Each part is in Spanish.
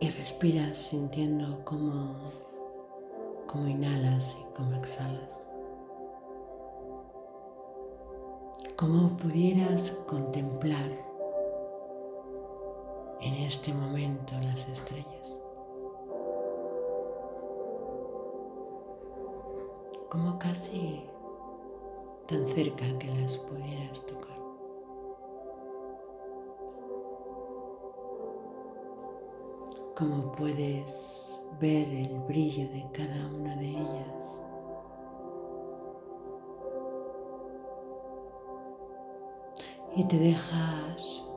y respiras sintiendo cómo inhalas y cómo exhalas. Como pudieras contemplar en este momento las estrellas. Como casi tan cerca que las pudieras tocar. Como puedes ver el brillo de cada una de ellas. Y te dejas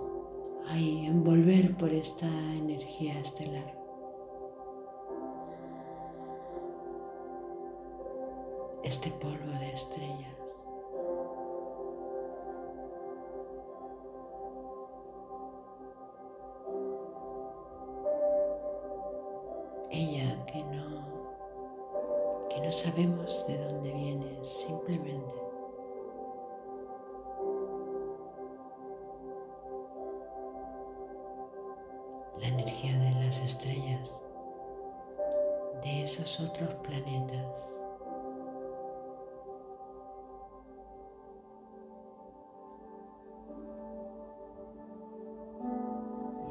ahí envolver por esta energía estelar. Este polvo de estrellas. Ella que no sabemos de dónde viene, simplemente. La energía de las estrellas, de esos otros planetas,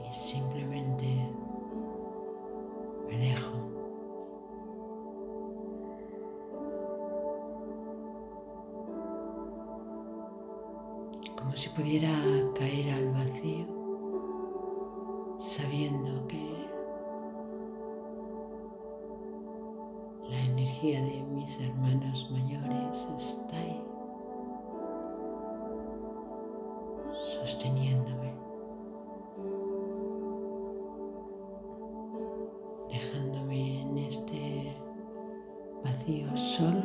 y simplemente me dejo como si pudiera caer al vacío, sabiendo que la energía de mis hermanos mayores está ahí, sosteniéndome, dejándome en este vacío solo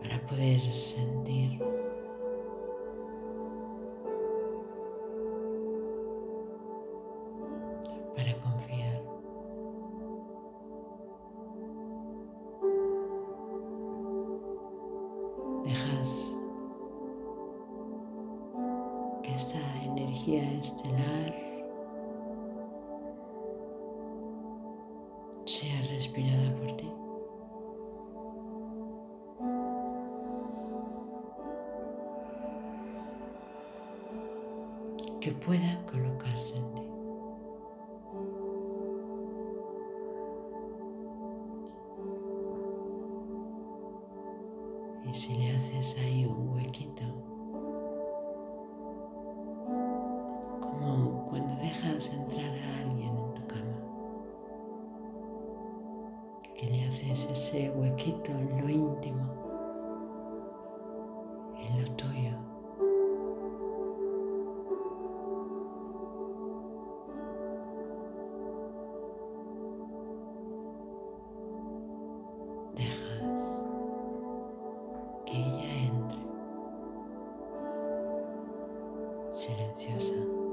para poder sentir. Dejas que esta energía estelar sea respirada por ti. Que pueda colocarse en ti. Y si le haces ahí un huequito, como cuando dejas entrar a alguien en tu cama, que le haces ese huequito en lo íntimo, en lo tuyo, silenciosa.